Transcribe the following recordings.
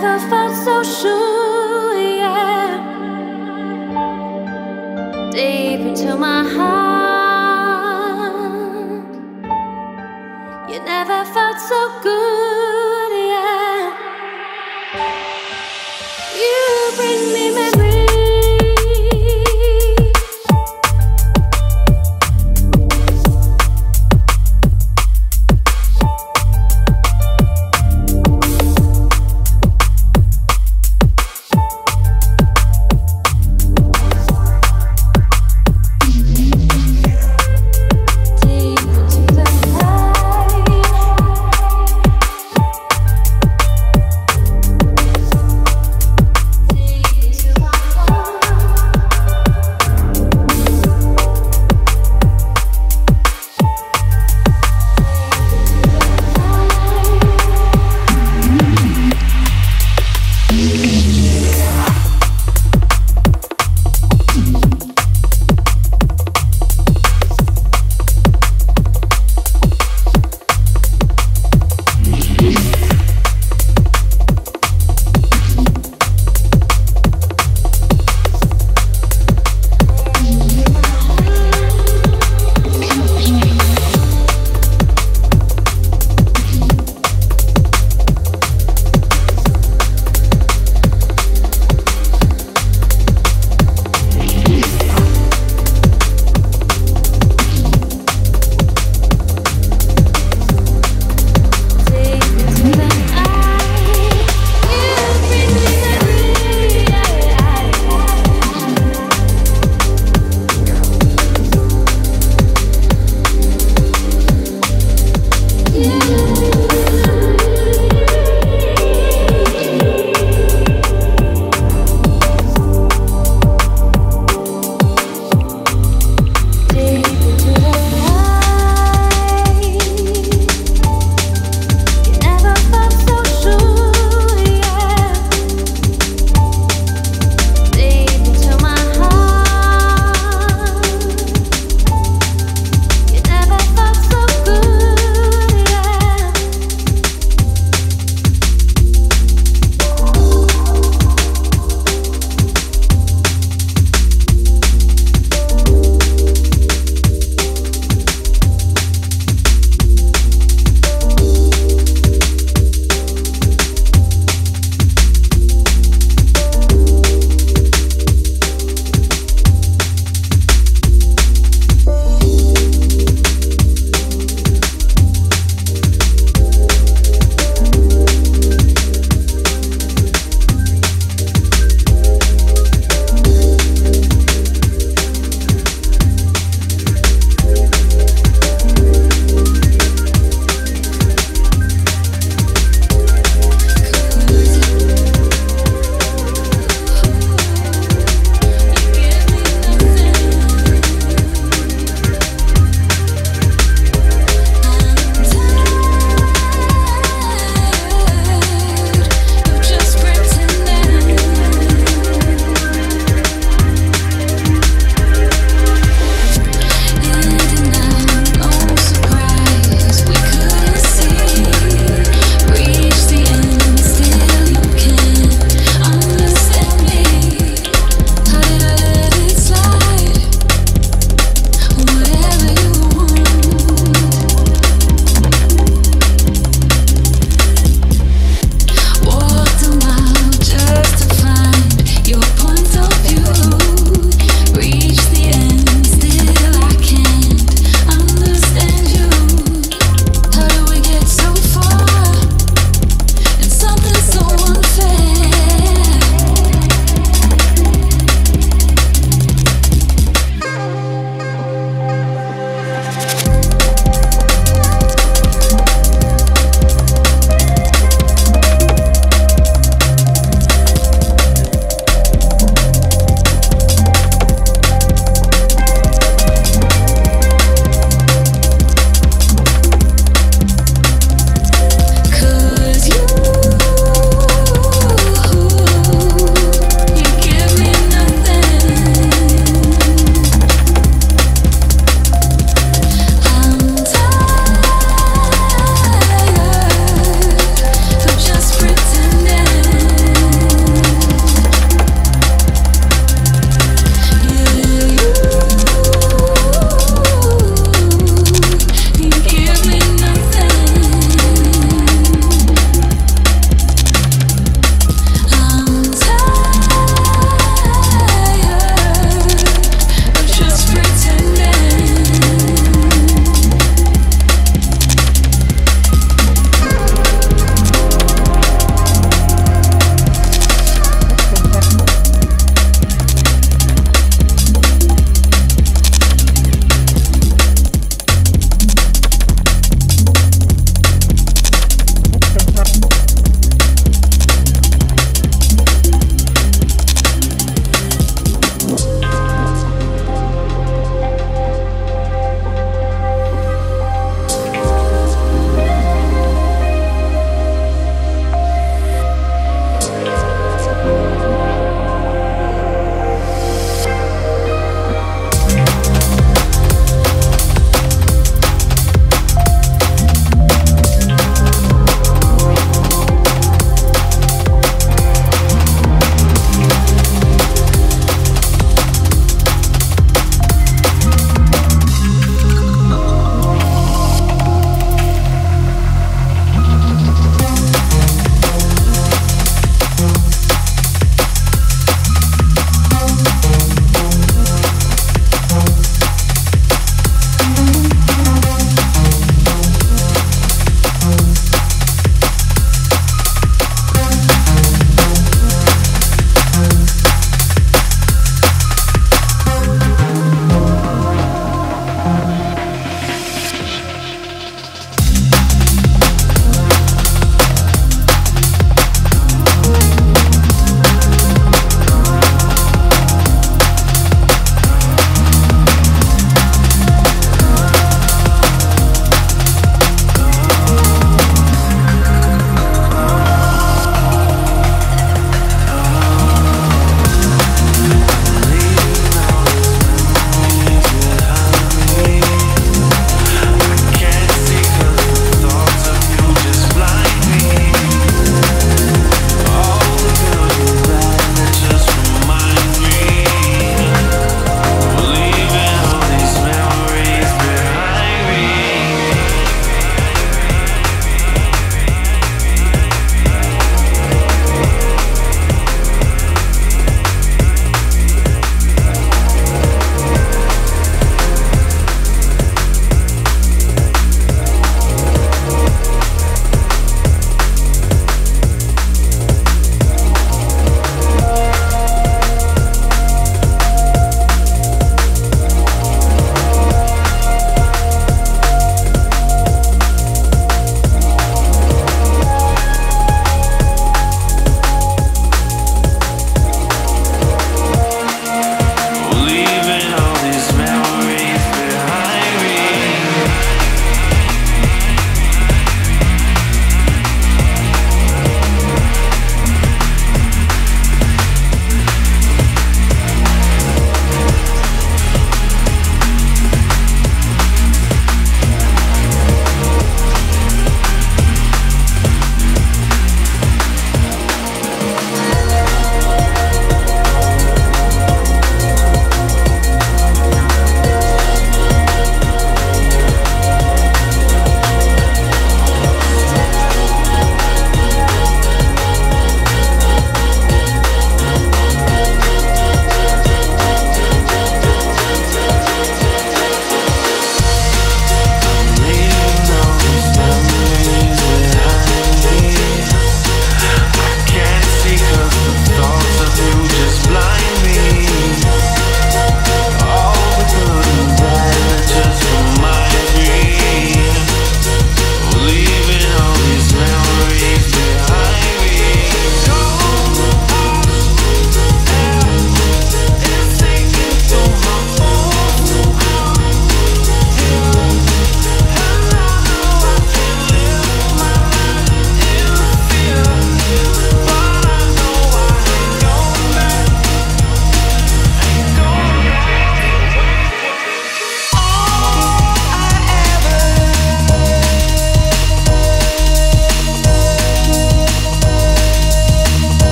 never felt so sure, yeah. Deep into my heart, you never felt so good, yeah. You bring me memories.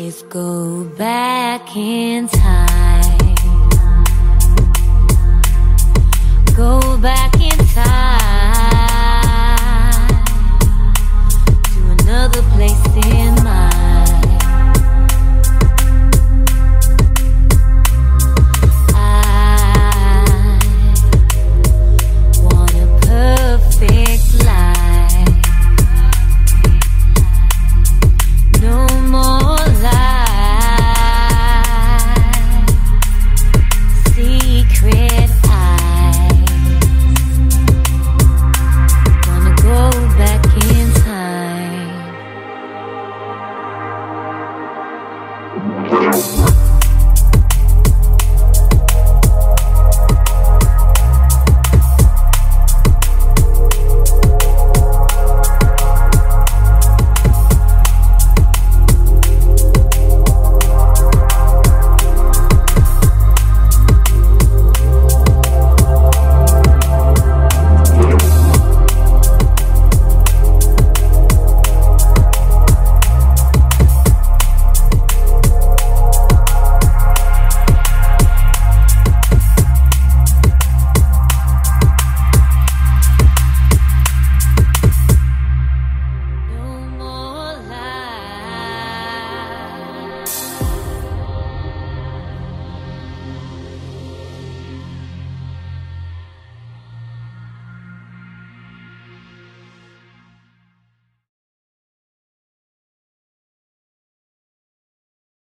is go back in time. Go back in time.